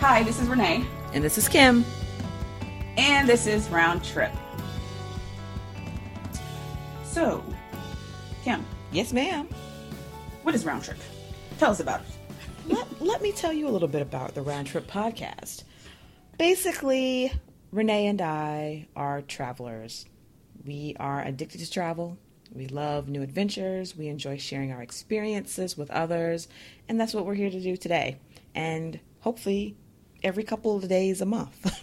Hi, this is Renee. And this is Kim. And this is Round Trip. So, Kim. Yes, ma'am. What is Round Trip? Tell us about it. Let me tell you a little bit about the Round Trip podcast. Basically, Renee and I are travelers. We are addicted to travel. We love new adventures. We enjoy sharing our experiences with others. And that's what we're here to do today. And hopefully every couple of days a month.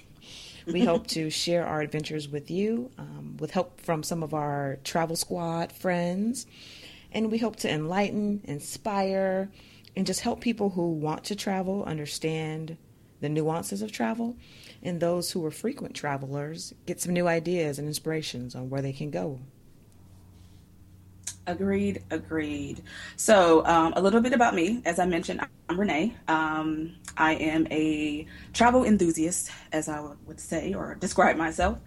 We hope to share our adventures with you with help from some of our travel squad friends. And we hope to enlighten, inspire, and just help people who want to travel understand the nuances of travel. And those who are frequent travelers get some new ideas and inspirations on where they can go. Agreed. So a little bit about me. As I mentioned, I'm Renee. I am a travel enthusiast, as I would say or describe myself.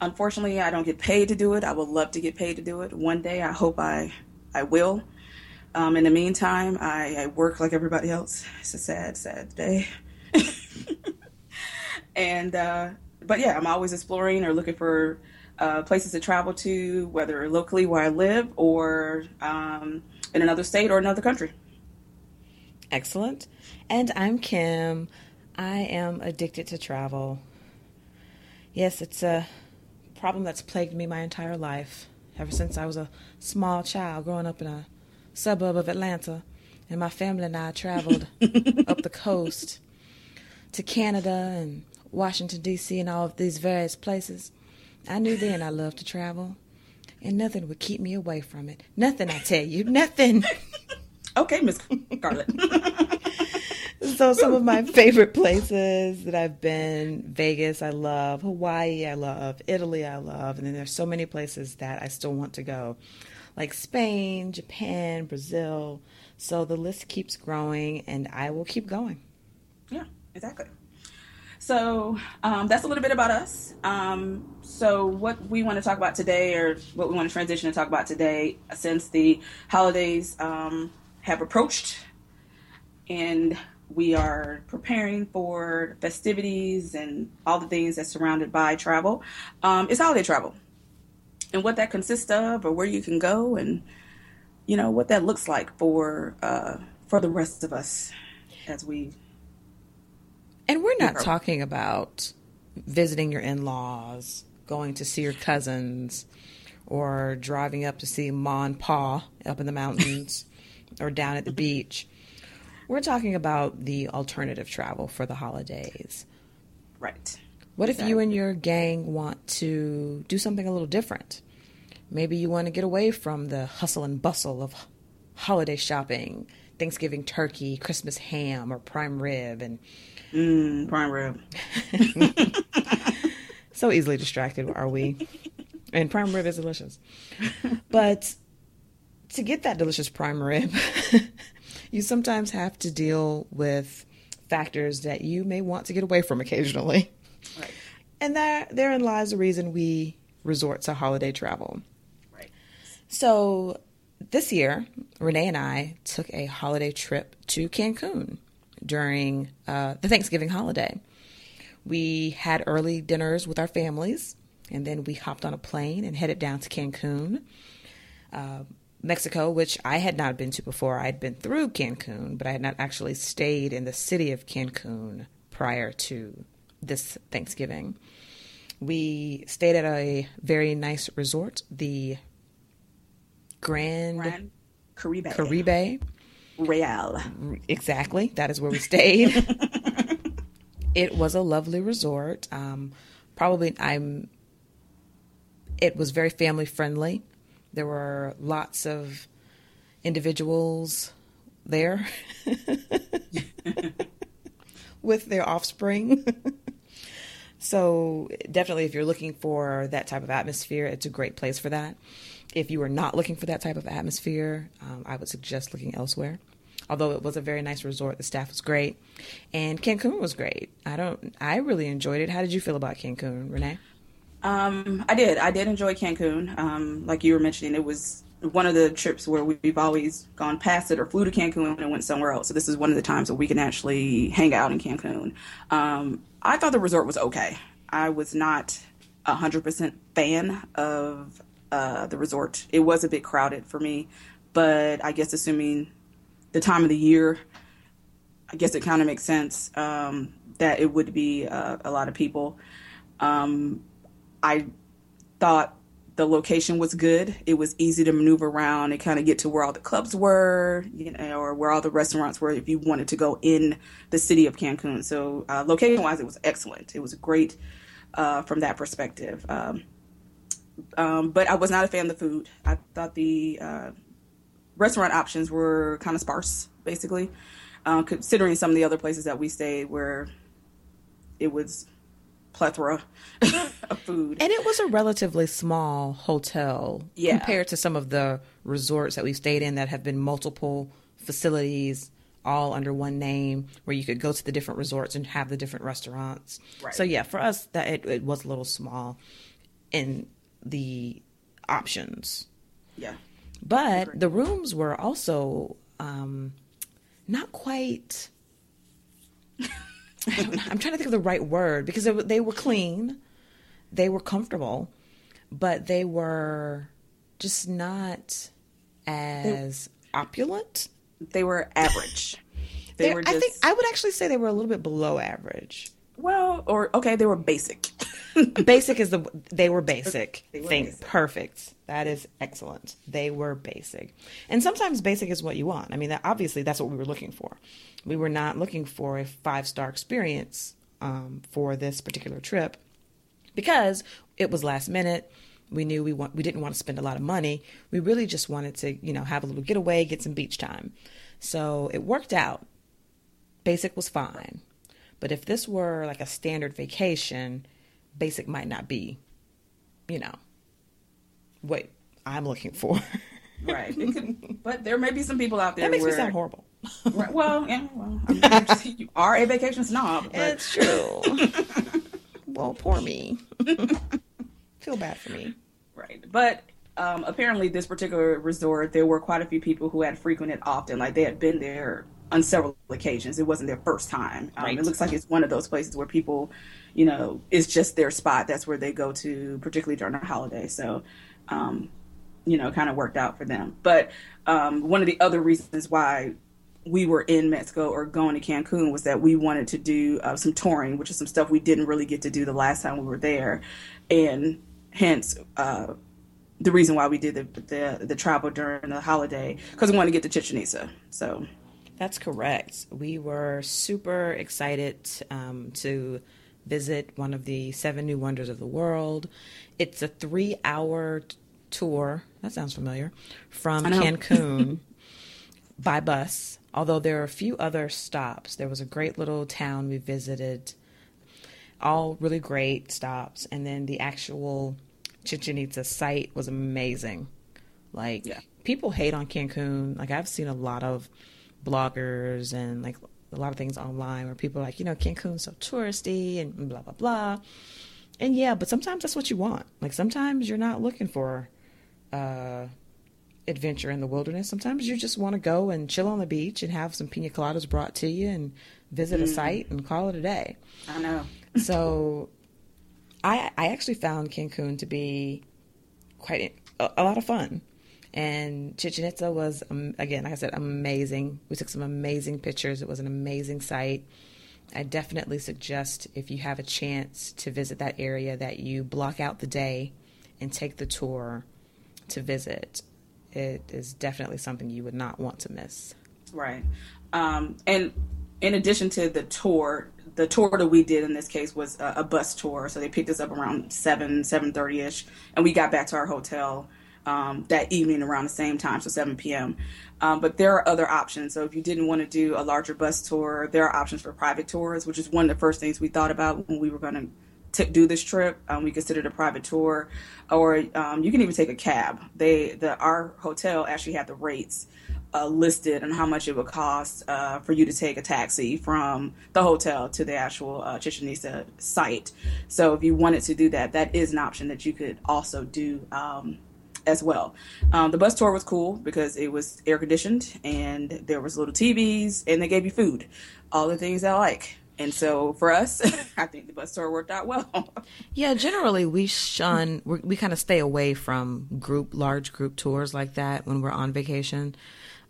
Unfortunately, I don't get paid to do it. I would love to get paid to do it. One day, I hope I will. In the meantime, I work like everybody else. It's a sad, sad day. And but yeah, I'm always exploring or looking for places to travel to, whether locally where I live or in another state or another country. Excellent. And I'm Kim. I am addicted to travel. Yes, it's a problem that's plagued me my entire life, ever since I was a small child growing up in a suburb of Atlanta. And my family and I traveled up the coast to Canada and Washington, D.C. and all of these various places. I knew then I loved to travel, and nothing would keep me away from it. Nothing, I tell you, nothing. Okay, Miss Scarlett. So some of my favorite places that I've been, Vegas, I love. Hawaii, I love. Italy, I love. And then there's so many places that I still want to go, like Spain, Japan, Brazil. So the list keeps growing, and I will keep going. Yeah, exactly. So that's a little bit about us. So what we want to talk about today, or what we want to transition to talk about today, since the holidays have approached and we are preparing for festivities and all the things that's surrounded by travel, is holiday travel and what that consists of, or where you can go, and you know what that looks like for the rest of us as we. And we're not talking about visiting your in-laws, going to see your cousins, or driving up to see Ma and Pa up in the mountains or down at the beach. We're talking about the alternative travel for the holidays. Right. What if you and your gang want to do something a little different? Maybe you want to get away from the hustle and bustle of holiday shopping, Thanksgiving turkey, Christmas ham, or prime rib, and prime rib. So easily distracted are we? And prime rib is delicious. But to get that delicious prime rib, you sometimes have to deal with factors that you may want to get away from occasionally. Right. And therein lies the reason we resort to holiday travel. Right. So this year, Renee and I took a holiday trip to Cancun during the Thanksgiving holiday. We had early dinners with our families, and then we hopped on a plane and headed down to Cancun, Mexico, which I had not been to before. I had been through Cancun, but I had not actually stayed in the city of Cancun prior to this Thanksgiving. We stayed at a very nice resort, the Gran Caribe Real. Exactly. That is where we stayed. It was a lovely resort. It was very family friendly. There were lots of individuals there with their offspring. So definitely if you're looking for that type of atmosphere, it's a great place for that. If you are not looking for that type of atmosphere, I would suggest looking elsewhere. Although it was a very nice resort, the staff was great, and Cancun was great. I really enjoyed it. How did you feel about Cancun, Renee? I did enjoy Cancun. Like you were mentioning, it was one of the trips where we've always gone past it or flew to Cancun and went somewhere else. So this is one of the times that we can actually hang out in Cancun. I thought the resort was okay. I was not 100% fan of the resort. It was a bit crowded for me, but I guess assuming the time of the year, I guess it kind of makes sense that it would be a lot of people. I thought the location was good. It was easy to maneuver around and kind of get to where all the clubs were, you know, or where all the restaurants were if you wanted to go in the city of Cancun. So location-wise, it was excellent. It was great from that perspective. But I was not a fan of the food. I thought the restaurant options were kind of sparse, basically, considering some of the other places that we stayed where it was plethora of food. And it was a relatively small hotel compared to some of the resorts that we've stayed in that have been multiple facilities all under one name where you could go to the different resorts and have the different restaurants. Right. So yeah, for us that it was a little small in the options. Yeah. But the rooms were also not quite I don't know. I'm trying to think of the right word because they were clean, they were comfortable, but they were just not as opulent. They were average. They were just... I think I would actually say they were a little bit below average. Well, they were basic. They were basic. Basic. Perfect. That is excellent. They were basic. And sometimes basic is what you want. I mean, obviously that's what we were looking for. We were not looking for a 5-star experience for this particular trip because it was last minute. We knew we didn't want to spend a lot of money. We really just wanted to, you know, have a little getaway, get some beach time. So it worked out. Basic was fine. But if this were like a standard vacation, basic might not be, you know, what I'm looking for. Right. It could, but there may be some people out there that makes me sound horrible. Right, well, I mean, you are a vacation snob. But. It's true. Well, poor me. Feel bad for me. Right. But apparently this particular resort, there were quite a few people who had frequented often. Like they had been there on several occasions. It wasn't their first time. Right. It looks like it's one of those places where people, you know, it's just their spot. That's where they go to, particularly during a holiday. So, you know, kind of worked out for them. But one of the other reasons why we were in Mexico or going to Cancun was that we wanted to do some touring, which is some stuff we didn't really get to do the last time we were there. And hence the reason why we did the travel during the holiday, because we wanted to get to Chichen Itza. So. That's correct. We were super excited to visit one of the 7 new wonders of the world. It's a 3-hour tour. That sounds familiar. From Cancun by bus. Although there are a few other stops. There was a great little town we visited. All really great stops. And then the actual Chichen Itza site was amazing. Like, people hate on Cancun. Like, I've seen a lot of bloggers and like a lot of things online where people are like, you know, Cancun's so touristy and blah, blah, blah. And yeah, but sometimes that's what you want. Like sometimes you're not looking for adventure in the wilderness. Sometimes you just want to go and chill on the beach and have some pina coladas brought to you and visit a site and call it a day. I know. So I actually found Cancun to be quite a lot of fun. And Chichen Itza was, again, like I said, amazing. We took some amazing pictures. It was an amazing site. I definitely suggest if you have a chance to visit that area that you block out the day and take the tour to visit. It is definitely something you would not want to miss. Right. And in addition to the tour that we did in this case was a bus tour. So they picked us up around 7:30-ish, and we got back to our hotel that evening around the same time, so 7 p.m. But there are other options. So if you didn't want to do a larger bus tour, there are options for private tours, which is one of the first things we thought about when we were going to do this trip. We considered a private tour, or you can even take a cab. Our hotel actually had the rates listed and how much it would cost for you to take a taxi from the hotel to the actual Chichen Itza site. So if you wanted to do that, that is an option that you could also do as well. The bus tour was cool because it was air conditioned and there was little TVs and they gave you food, all the things I like. And so for us, I think the bus tour worked out well. Yeah, generally we kind of stay away from large group tours like that when we're on vacation.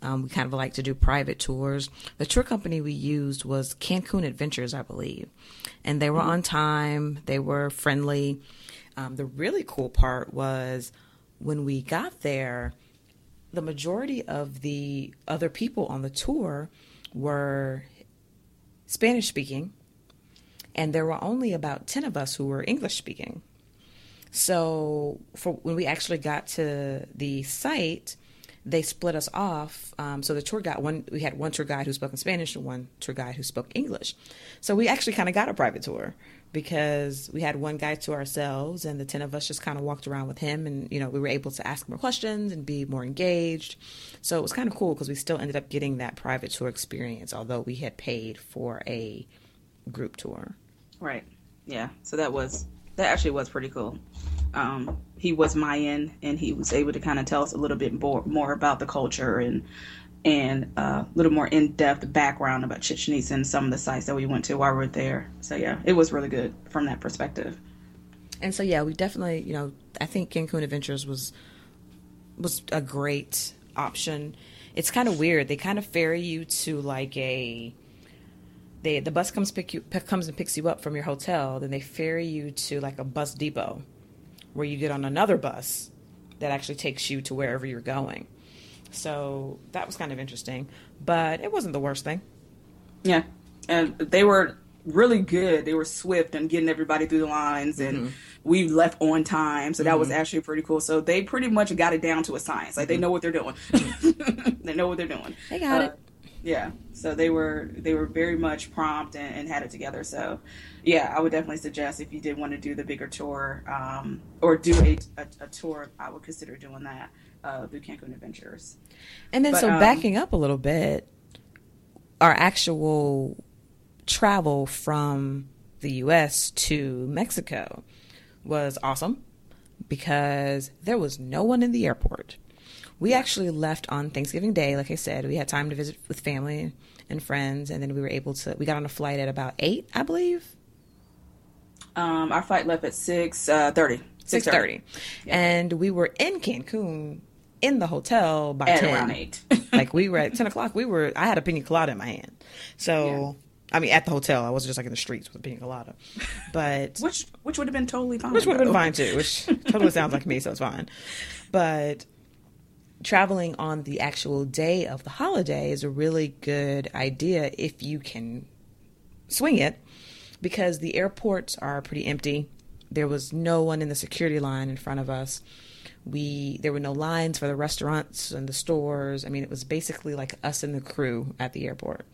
We kind of like to do private tours. The tour company we used was Cancun Adventures, I believe. And they were on time. They were friendly. The really cool part was when we got there, the majority of the other people on the tour were Spanish speaking. And there were only about 10 of us who were English speaking. So when we actually got to the site, they split us off. So the tour guide, we had one tour guide who spoke in Spanish and one tour guide who spoke English. So we actually kind of got a private tour because we had one guy to ourselves and the 10 of us just kind of walked around with him. And, you know, we were able to ask more questions and be more engaged. So it was kind of cool because we still ended up getting that private tour experience, although we had paid for a group tour. Right. Yeah. So that actually was pretty cool. He was Mayan, and he was able to kind of tell us a little bit more about the culture and a little more in-depth background about Chichen Itza and some of the sites that we went to while we were there. So, yeah, it was really good from that perspective. And so, yeah, we definitely, you know, I think Cancun Adventures was a great option. It's kind of weird. They kind of ferry you to like the bus comes and picks you up from your hotel, then they ferry you to like a bus depot, where you get on another bus that actually takes you to wherever you're going. So that was kind of interesting, but it wasn't the worst thing. Yeah. And they were really good. They were swift and getting everybody through the lines, and we left on time. So that was actually pretty cool. So they pretty much got it down to a science. Like they know what they're doing. They know what they're doing. They got it. Yeah. So they were very much prompt and had it together. So, yeah, I would definitely suggest if you did want to do the bigger tour or do a tour, I would consider doing that through Cancun Adventures. And then backing up a little bit, our actual travel from the U.S. to Mexico was awesome because there was no one in the airport. We actually left on Thanksgiving Day. Like I said, we had time to visit with family and friends. And then we got on a flight at about 8, I believe. Our flight left at 6:30. 6:30. Yeah. And we were in Cancun in the hotel by 10. Around 8. Like we were at 10 o'clock. I had a pina colada in my hand. So, yeah. I mean, at the hotel, I wasn't just like in the streets with a pina colada. But which would have been totally fine. Which would have been fine too, which totally sounds like me, so it's fine. But traveling on the actual day of the holiday is a really good idea if you can swing it, because the airports are pretty empty. There was no one in the security line in front of us. There were no lines for the restaurants and the stores. I mean, it was basically like us and the crew at the airport.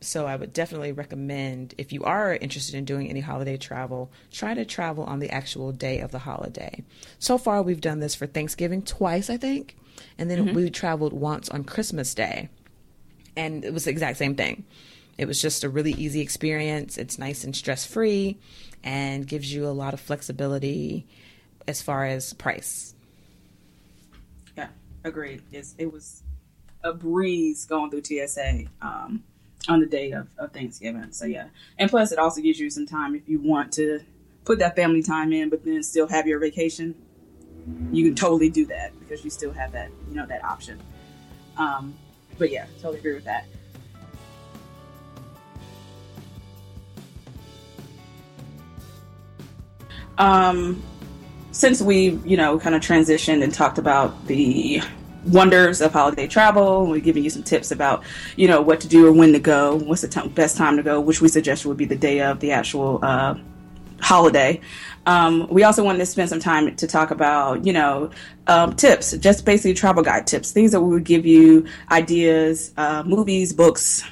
So I would definitely recommend, if you are interested in doing any holiday travel, try to travel on the actual day of the holiday. So far, we've done this for Thanksgiving twice, I think. And then we traveled once on Christmas Day. And it was the exact same thing. It was just a really easy experience. It's nice and stress-free and gives you a lot of flexibility as far as price. Yeah, agreed. Yes, it was a breeze going through TSA. On the day of Thanksgiving. So, yeah. And plus, it also gives you some time if you want to put that family time in, but then still have your vacation. You can totally do that because you still have that, you know, that option. But, yeah, totally agree with that. Since we, you know, kind of transitioned and talked about the wonders of holiday travel, we're giving you some tips about, you know, what to do or when to go, what's the best time to go, which we suggest would be the day of the actual holiday. We also wanted to spend some time to talk about, you know, tips, just basically travel guide tips, things that we would give you ideas, movies, books,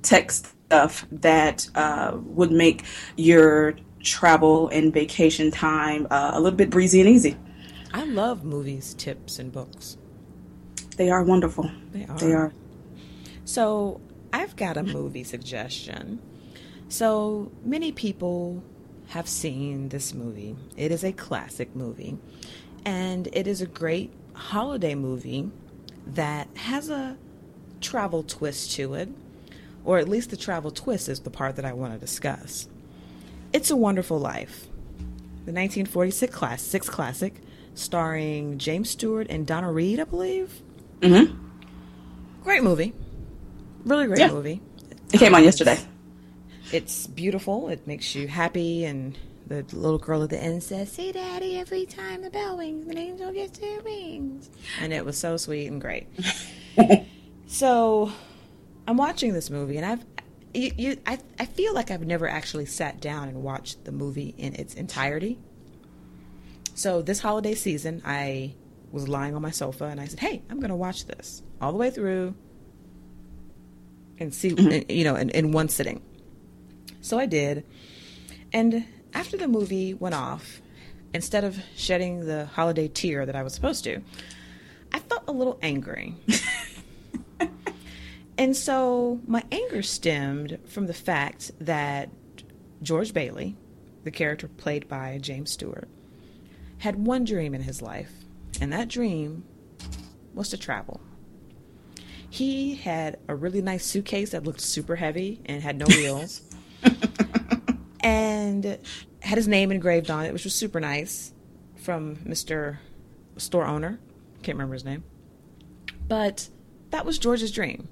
text stuff that would make your travel and vacation time a little bit breezy and easy. I love movies, tips, and books. They are wonderful. They are. So I've got a movie suggestion. So many people have seen this movie. It is a classic movie, and it is a great holiday movie that has a travel twist to it, or at least the travel twist is the part that I want to discuss. It's a Wonderful Life, the 1946 classic, starring James Stewart and Donna Reed, I believe. Mm-hmm. Great movie. Really great movie. It came on yesterday. It's beautiful. It makes you happy, and the little girl at the end says, "See, Daddy, every time the bell rings, the angel gets two rings." And it was so sweet and great. So I'm watching this movie, and I feel like I've never actually sat down and watched the movie in its entirety. So this holiday season, I was lying on my sofa, and I said, "Hey, I'm going to watch this all the way through and see, you know, in one sitting." So I did, and after the movie went off, instead of shedding the holiday tear that I was supposed to, I felt a little angry. And so my anger stemmed from the fact that George Bailey, the character played by James Stewart, had one dream in his life, and that dream was to travel. He had a really nice suitcase that looked super heavy and had no wheels. And had his name engraved on it, which was super nice, from Mr. Store Owner. Can't remember his name. But that was George's dream.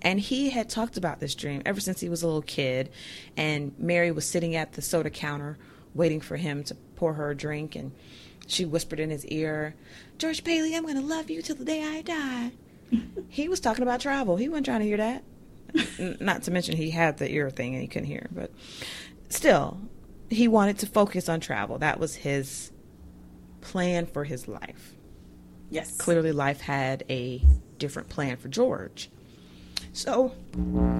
And he had talked about this dream ever since he was a little kid. And Mary was sitting at the soda counter waiting for him to pour her a drink. And she whispered in his ear, "George Bailey, I'm going to love you till the day I die." He was talking about travel. He wasn't trying to hear that. Not to mention he had the ear thing and he couldn't hear. But still, he wanted to focus on travel. That was his plan for his life. Yes. Clearly life had a different plan for George. So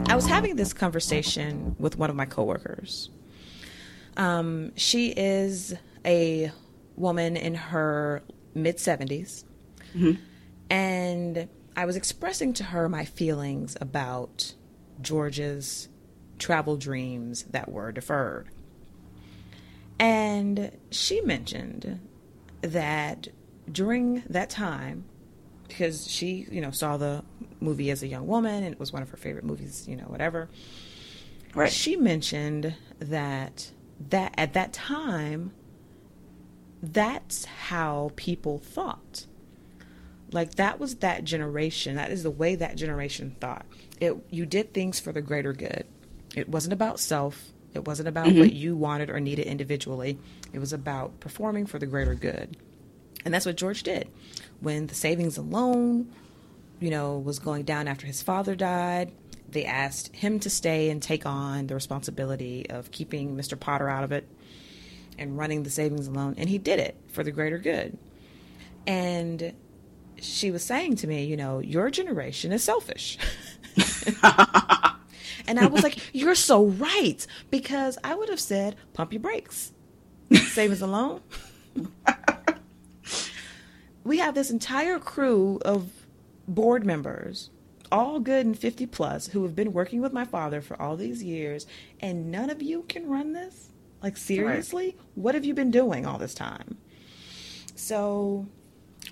I was having this conversation with one of my coworkers. She is a woman in her mid-70s. Mm-hmm. And I was expressing to her my feelings about George's travel dreams that were deferred. And she mentioned that during that time, because she, you know, saw the movie as a young woman and it was one of her favorite movies, you know, whatever. Right. She mentioned that at that time, that's how people thought. Like, that was that generation. That is the way that generation thought. You did things for the greater good. It wasn't about self. It wasn't about what you wanted or needed individually. It was about performing for the greater good. And that's what George did. When the savings and loan, you know, was going down after his father died, they asked him to stay and take on the responsibility of keeping Mr. Potter out of it and running the savings and loan. And he did it for the greater good. And she was saying to me, you know, your generation is selfish. And I was like, you're so right. Because I would have said, pump your brakes. Save us alone. We have this entire crew of board members, all good and 50 plus, who have been working with my father for all these years. And none of you can run this? Like, seriously? Right. What have you been doing all this time? So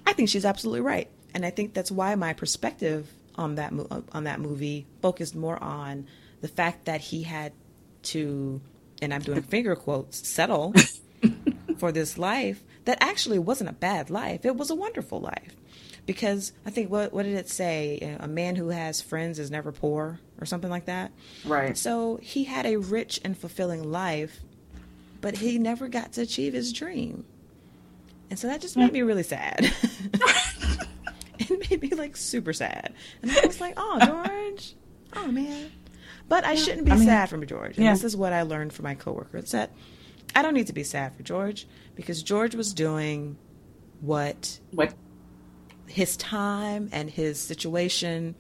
I think she's absolutely right, and I think that's why my perspective on that movie focused more on the fact that he had to, and I'm doing finger quotes, settle for this life that actually wasn't a bad life. It was a wonderful life, because I think what did it say? A man who has friends is never poor, or something like that. Right. So he had a rich and fulfilling life, but he never got to achieve his dream. And so that just made me really sad. It made me, like, super sad. And I was like, oh, George. Oh, man. But I shouldn't be sad for George. And this is what I learned from my coworker. It's that I don't need to be sad for George, because George was doing what his time and his situation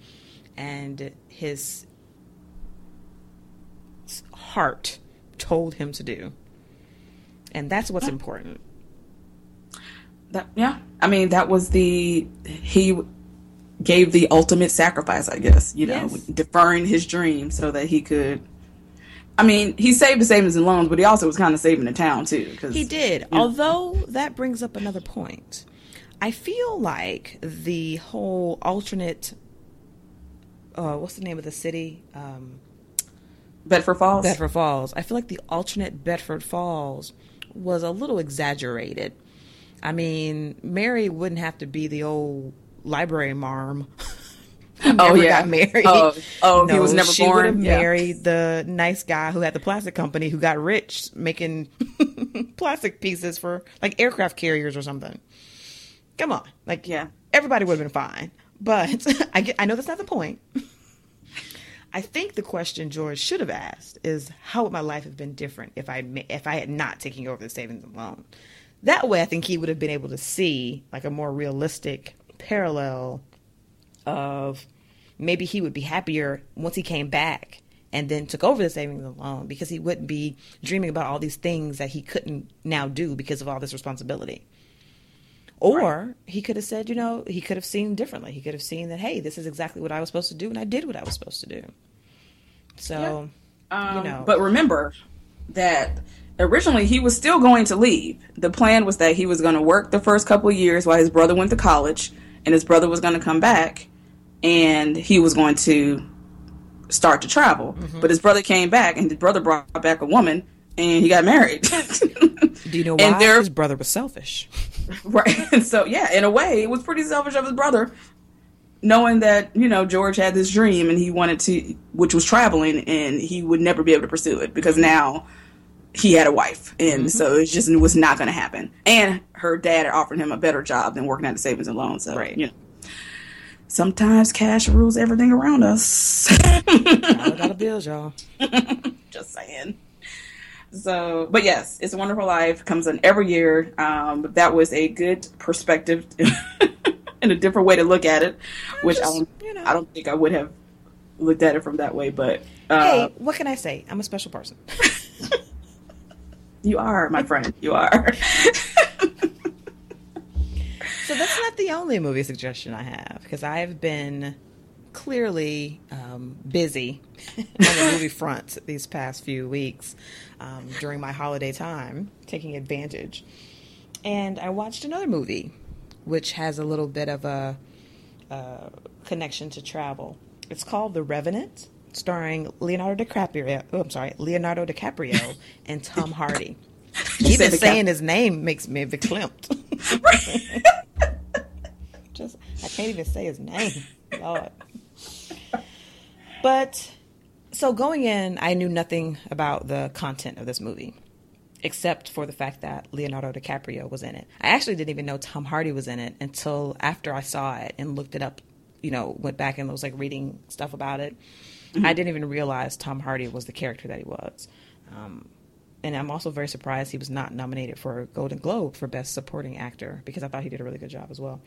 and his heart told him to do. And that's what's important. That was he gave the ultimate sacrifice, I guess, you know, deferring his dream so that he could I mean, he saved the savings and loans, but he also was kind of saving the town, too. 'Cause, he did. Although, that brings up another point. I feel like the whole alternate, what's the name of the city? Bedford Falls? Bedford Falls. I feel like the alternate Bedford Falls was a little exaggerated. I mean, Mary wouldn't have to be the old library marm. Got married. No, he was never born. She would have married the nice guy who had the plastic company who got rich making plastic pieces for like aircraft carriers or something. Come on, like everybody would have been fine. But I know that's not the point. I think the question George should have asked is, how would my life have been different if I had not taken over the savings and loan? That way, I think he would have been able to see like a more realistic parallel of maybe he would be happier once he came back and then took over the savings and loan, because he wouldn't be dreaming about all these things that he couldn't now do because of all this responsibility. Or he could have said, he could have seen differently. He could have seen that, hey, this is exactly what I was supposed to do, and I did what I was supposed to do. So, But remember that originally he was still going to leave. The plan was that he was going to work the first couple of years while his brother went to college, and his brother was going to come back, and he was going to start to travel. Mm-hmm. But his brother came back, and his brother brought back a woman, and he got married. Do you know why? His brother was selfish. Right. And so, in a way, it was pretty selfish of his brother, knowing that, George had this dream and he wanted to, which was traveling, and he would never be able to pursue it because now he had a wife. And so it was not going to happen. And her dad had offered him a better job than working at the savings and loans. So, sometimes cash rules everything around us. Gotta bills, y'all. Just saying. So, but yes, It's a Wonderful Life comes in every year. That was a good perspective and a different way to look at it, I don't think I would have looked at it from that way. But hey, what can I say? I'm a special person. You are, my friend. You are. So that's not the only movie suggestion I have, because I've been clearly busy on the movie front these past few weeks during my holiday time, taking advantage. And I watched another movie, which has a little bit of a connection to travel. It's called The Revenant, starring Leonardo DiCaprio and Tom Hardy. Even saying his name makes me verklempt. I can't even say his name. Lord. But so going in, I knew nothing about the content of this movie, except for the fact that Leonardo DiCaprio was in it. I actually didn't even know Tom Hardy was in it until after I saw it and looked it up, went back and was like reading stuff about it. Mm-hmm. I didn't even realize Tom Hardy was the character that he was. And I'm also very surprised he was not nominated for a Golden Globe for Best Supporting Actor, because I thought he did a really good job as well.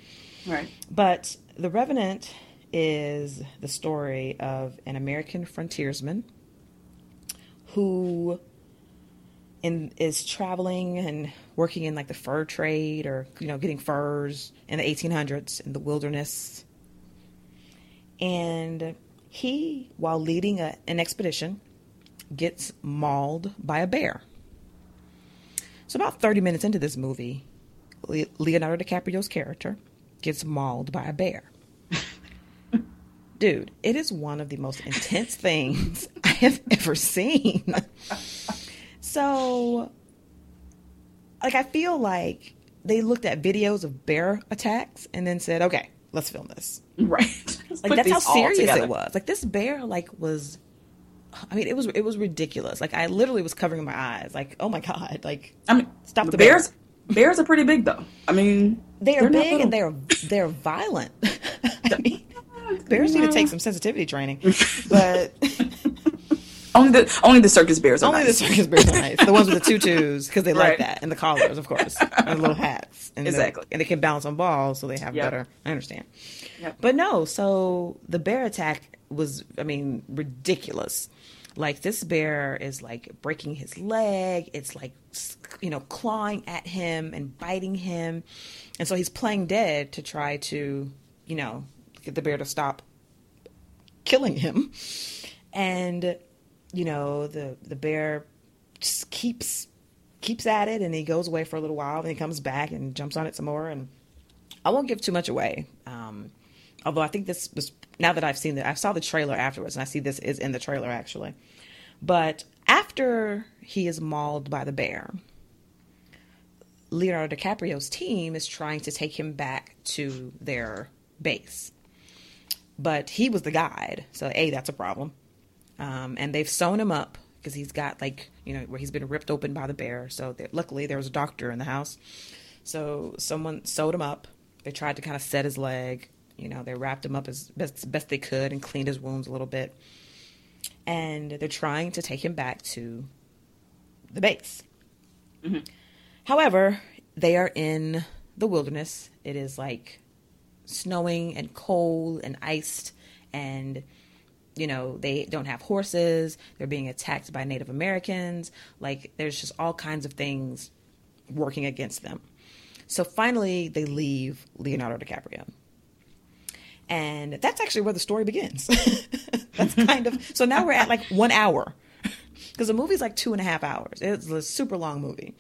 Right. But The Revenant is the story of an American frontiersman who is traveling and working in like the fur trade, or getting furs in the 1800s in the wilderness. And he, while leading an expedition, gets mauled by a bear. So about 30 minutes into this movie, Leonardo DiCaprio's character gets mauled by a bear. Dude, it is one of the most intense things I have ever seen. So, like, I feel like they looked at videos of bear attacks and then said, okay, let's film this. Right. Like, that's how serious it was. Like, this bear, it was ridiculous. Like, I literally was covering my eyes. Like, oh my God. Like, stop the bears. Bear. Bears are pretty big, though. I mean, they're big and they're violent. I mean, bears need to take some sensitivity training. But only the circus bears are nice. Only the circus bears are nice. The ones with the tutus, because they like that, and the collars, of course, and the little hats, and and they can bounce on balls, so they have better. I understand. Yep. But no, so the bear attack was, ridiculous. Like, this bear is like breaking his leg. It's like, clawing at him and biting him. And so he's playing dead to try to, get the bear to stop killing him. And you know, the bear just keeps at it, and he goes away for a little while, and he comes back and jumps on it some more. And I won't give too much away. Although I think this was, now that I've seen that, I saw the trailer afterwards, and I see this is in the trailer actually. But after he is mauled by the bear, Leonardo DiCaprio's team is trying to take him back to their base. But he was the guide. So, A, that's a problem. And they've sewn him up because he's got, like, you know, where he's been ripped open by the bear. So luckily there was a doctor in the house. So someone sewed him up. They tried to kind of set his leg. You know, they wrapped him up as best they could and cleaned his wounds a little bit. And they're trying to take him back to the base. Mm-hmm. However, they are in the wilderness. It is like snowing and cold and iced, and, you know, they don't have horses. They're being attacked by Native Americans. Like, there's just all kinds of things working against them. So finally they leave Leonardo DiCaprio. And that's actually where the story begins. That's kind of, so now we're at like 1 hour, because the movie's like 2.5 hours. It's a super long movie.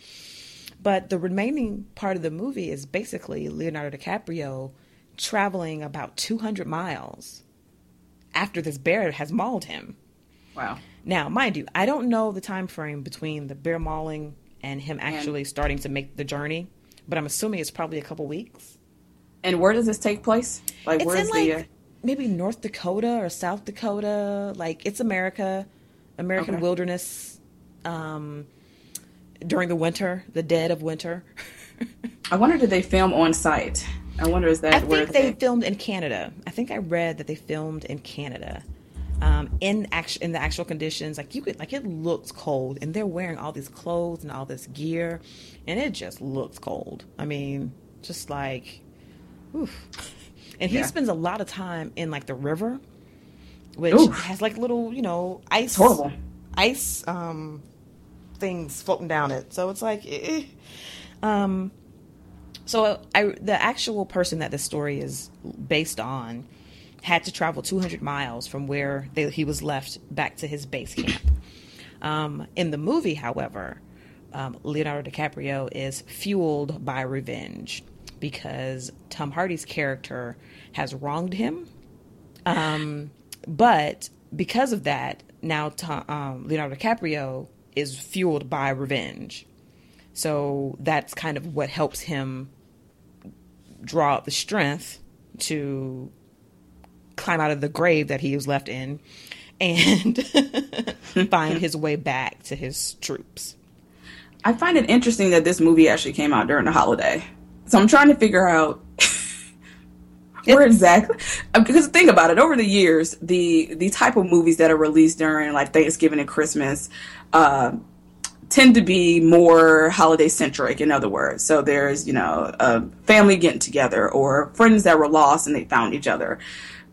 But the remaining part of the movie is basically Leonardo DiCaprio traveling about 200 miles after this bear has mauled him. Wow. Now, mind you, I don't know the time frame between the bear mauling and him actually starting to make the journey, but I'm assuming it's probably a couple weeks. And where does this take place? Like, where is the... maybe North Dakota or South Dakota. Like, it's American okay. wilderness, during the winter, the dead of winter. I wonder, did they film on site? I wonder, is that where... I think they filmed in Canada. I think I read that they filmed in Canada. In the actual conditions. Like, you could, like, it looks cold, and they're wearing all these clothes and all this gear, and it just looks cold. I mean, just like... Oof. And he spends a lot of time in, like, the river, which has, like, little, you know, ice things floating down it. So it's like, so the actual person that this story is based on had to travel 200 miles from where he was left back to his base camp. In the movie, however, Leonardo DiCaprio is fueled by revenge, because Tom Hardy's character has wronged him. But because of that, now Leonardo DiCaprio is fueled by revenge. So that's kind of what helps him draw up the strength to climb out of the grave that he was left in and find his way back to his troops. I find it interesting that this movie actually came out during the holiday. So I'm trying to figure out where exactly, because think about it, over the years, the type of movies that are released during, like, Thanksgiving and Christmas tend to be more holiday-centric, in other words. So there's, you know, a family getting together or friends that were lost and they found each other.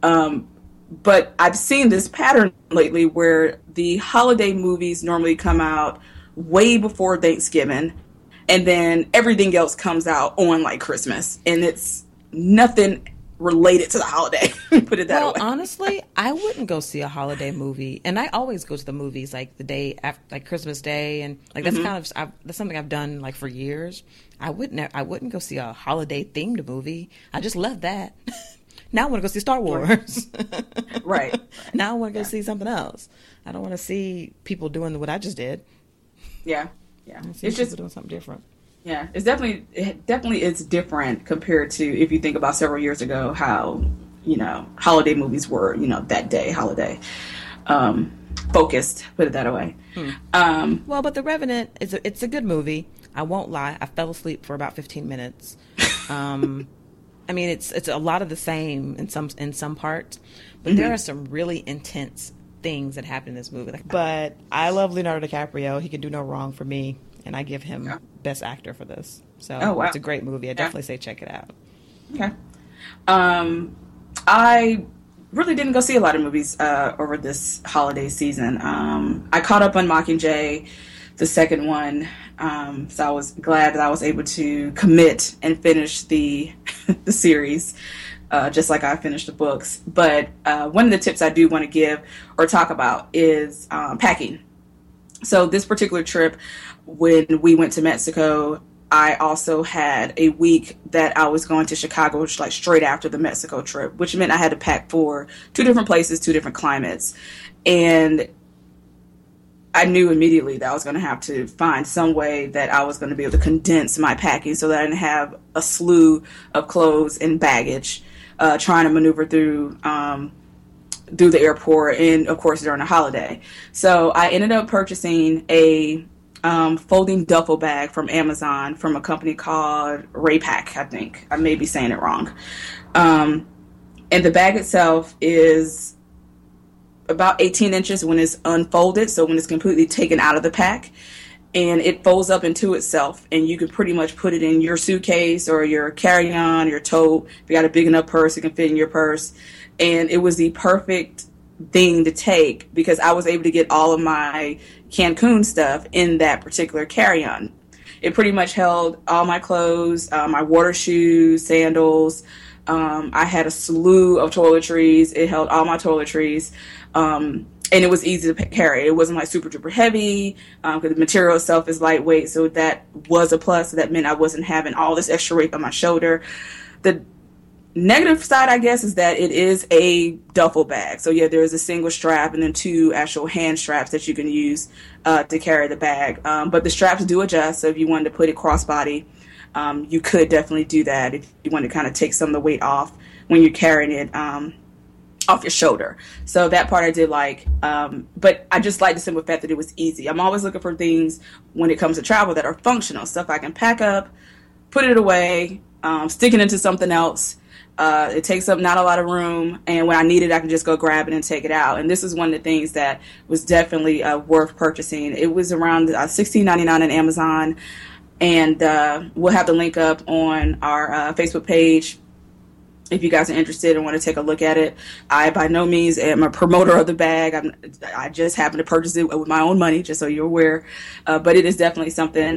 But I've seen this pattern lately where the holiday movies normally come out way before Thanksgiving, and then everything else comes out on, like, Christmas. And it's nothing related to the holiday. Put it that way. Well, honestly, I wouldn't go see a holiday movie. And I always go to the movies, like, the day after, like, Christmas Day. And, like, that's that's something I've done, like, for years. I wouldn't go see a holiday-themed movie. I just left that. Now I want to go see Star Wars. Right. Now I want to go see something else. I don't want to see people doing what I just did. Yeah. Yeah, it's just doing something different. Yeah, it's definitely it's different compared to, if you think about several years ago, how, you know, holiday movies were, you know, that day holiday focused, put it that way. Well, but The Revenant is it's a good movie. I won't lie, I fell asleep for about 15 minutes. I mean, it's a lot of the same in some parts, but there are some really intense things that happen in this movie. But I love Leonardo DiCaprio. He can do no wrong for me, and I give him Best Actor for this. So it's a great movie. I definitely say check it out. Okay. I really didn't go see a lot of movies over this holiday season. I caught up on Mockingjay, the second one, so I was glad that I was able to commit and finish the series. just like I finished the books. But one of the tips I do want to give or talk about is packing. So this particular trip, when we went to Mexico, I also had a week that I was going to Chicago, which like straight after the Mexico trip, which meant I had to pack for two different places, two different climates. And I knew immediately that I was going to have to find some way that I was going to be able to condense my packing so that I didn't have a slew of clothes and baggage trying to maneuver through through the airport and, of course, during a holiday. So I ended up purchasing a folding duffel bag from Amazon from a company called Rackpack, I think. I may be saying it wrong. And the bag itself is about 18 inches when it's unfolded, so when it's completely taken out of the pack, and it folds up into itself, and you can pretty much put it in your suitcase or your carry-on, your tote. If you got a big enough purse, it can fit in your purse. And it was the perfect thing to take because I was able to get all of my Cancun stuff in that particular carry-on. It pretty much held all my clothes, my water shoes, sandals. I had a slew of toiletries. It held all my toiletries. And it was easy to carry. It wasn't like super duper heavy because the material itself is lightweight. So that was a plus. So that meant I wasn't having all this extra weight on my shoulder. The negative side, I guess, is that it is a duffel bag. So, yeah, there is a single strap and then two actual hand straps that you can use to carry the bag. But the straps do adjust. So if you wanted to put it crossbody, you could definitely do that if you want to kind of take some of the weight off when you're carrying it off your shoulder. So that part I did like. But I just like the simple fact that it was easy. I'm always looking for things when it comes to travel that are functional, stuff I can pack up, put it away, stick it into something else. It takes up not a lot of room, and when I need it, I can just go grab it and take it out. And this is one of the things that was definitely worth purchasing. It was around $16.99 on Amazon, and we'll have the link up on our Facebook page if you guys are interested and want to take a look at it. I by no means am a promoter of the bag. I just happened to purchase it with my own money, just so you're aware. But it is definitely something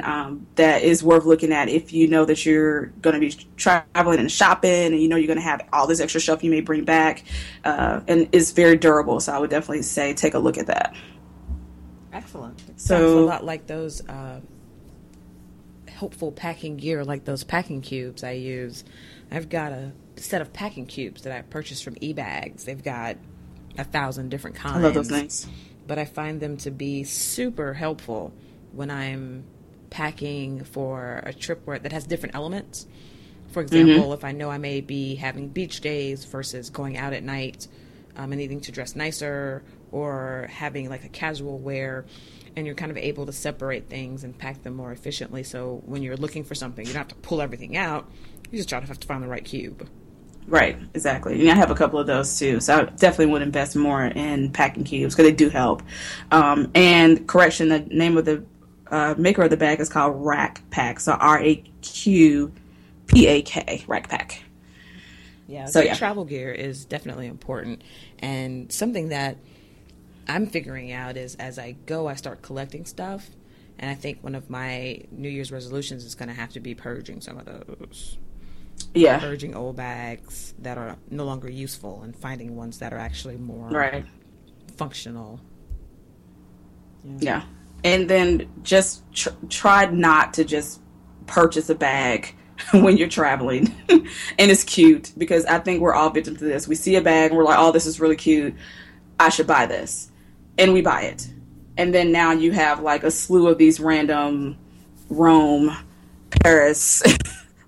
that is worth looking at if you know that you're going to be traveling and shopping and you know you're going to have all this extra stuff you may bring back. And it's very durable, so I would definitely say take a look at that. Excellent. It sounds a lot like those helpful packing gear, like those packing cubes I use. I've got a set of packing cubes that I purchased from eBags. They've got 1,000 different kinds. I love those things. But I find them to be super helpful when I'm packing for a trip where that has different elements. For example, if I know I may be having beach days versus going out at night and needing to dress nicer or having like a casual wear, and you're kind of able to separate things and pack them more efficiently. So when you're looking for something, you don't have to pull everything out. You just try to have to find the right cube. Right, exactly. And I have a couple of those, too. So I definitely would invest more in packing cubes because they do help. And correction, the name of the maker of the bag is called Rackpack. So Raqpack, Rackpack. Yeah, so yeah. Travel gear is definitely important. And something that I'm figuring out is as I go, I start collecting stuff. And I think one of my New Year's resolutions is going to have to be purging some of those. Yeah. Purging old bags that are no longer useful and finding ones that are actually more functional. Yeah. And then just try not to just purchase a bag when you're traveling. And it's cute because I think we're all victims to this. We see a bag and we're like, oh, this is really cute. I should buy this. And we buy it. And then now you have like a slew of these random Rome, Paris,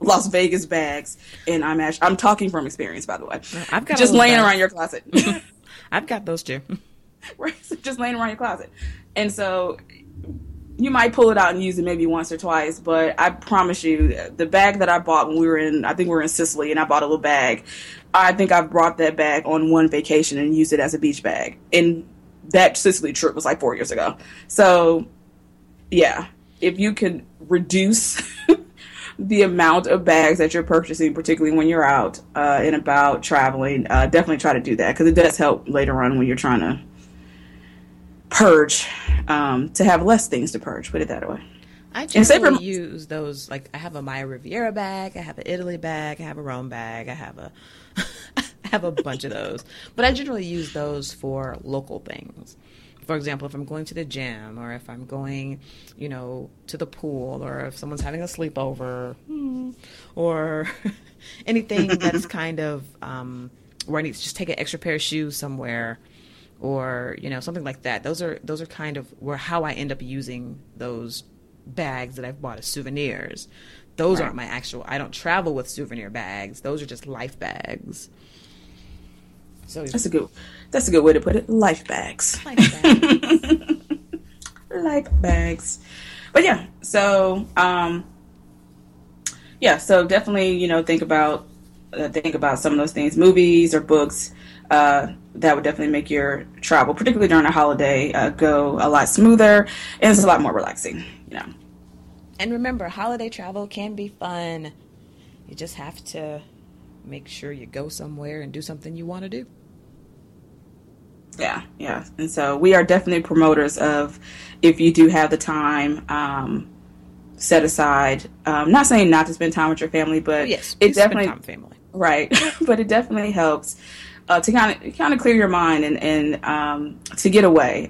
Las Vegas bags. And I'm talking from experience, by the way. I've got just laying around your closet. I've got those too. Right, so just laying around your closet. And so you might pull it out and use it maybe once or twice, but I promise you the bag that I bought when we were in Sicily and I bought a little bag. I think I brought that bag on one vacation and used it as a beach bag. And that Sicily trip was like 4 years ago. So, yeah, if you can reduce the amount of bags that you're purchasing, particularly when you're out and about traveling, definitely try to do that because it does help later on when you're trying to purge, to have less things to purge, put it that way. I generally use those. Like, I have a Maya Riviera bag, I have an Italy bag, I have a Rome bag, I have a I have a bunch of those. But I generally use those for local things. For example, if I'm going to the gym, or if I'm going, you know, to the pool, or if someone's having a sleepover, or anything that's kind of where I need to just take an extra pair of shoes somewhere, or, you know, something like that. Those are kind of where how I end up using those bags that I've bought as souvenirs. Those aren't my actual. I don't travel with souvenir bags. Those are just life bags. So that's a good way to put it. Life bags. Life bags. Life bags. But yeah, so so definitely, you know, think about some of those things, movies or books. That would definitely make your travel, particularly during a holiday, go a lot smoother, and it's a lot more relaxing, you know. And remember, holiday travel can be fun. You just have to make sure you go somewhere and do something you want to do. Yeah, yeah. And so we are definitely promoters of, if you do have the time, set aside. Not saying not to spend time with your family, but yes, it definitely spend time with family. Right, but it definitely helps. To kind of clear your mind and to get away.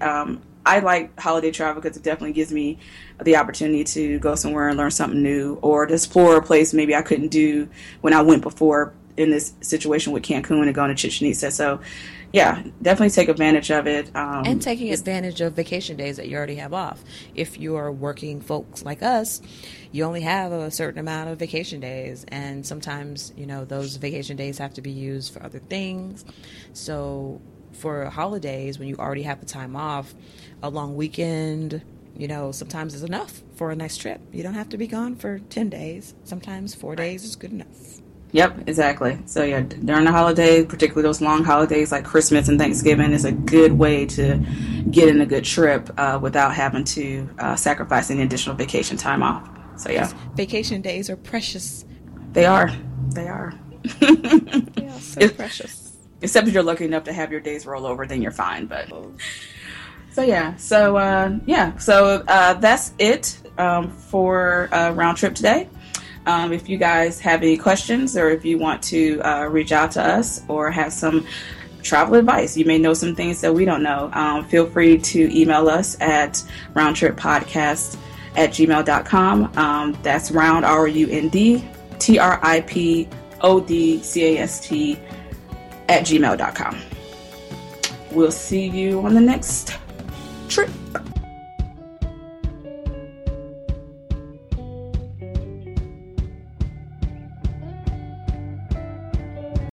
I like holiday travel because it definitely gives me the opportunity to go somewhere and learn something new, or to explore a place maybe I couldn't do when I went before, in this situation with Cancun and going to Chichen Itza. So, yeah, definitely take advantage of it. And taking advantage of vacation days that you already have off. If you are working folks like us, you only have a certain amount of vacation days. And sometimes, you know, those vacation days have to be used for other things. So for holidays, when you already have the time off, a long weekend, you know, sometimes is enough for a nice trip. You don't have to be gone for 10 days. Sometimes 4 days is good enough. Yep, exactly. So yeah, during the holidays, particularly those long holidays like Christmas and Thanksgiving, is a good way to get in a good trip without having to sacrifice any additional vacation time off. So yeah, vacation days are precious. They are. They are so precious. Except if you're lucky enough to have your days roll over, then you're fine. But so that's it for Round Trip today. If you guys have any questions, or if you want to reach out to us or have some travel advice, you may know some things that we don't know, feel free to email us at roundtrippodcast@gmail.com. That's round, RUND, TRIPODCAST @gmail.com. We'll see you on the next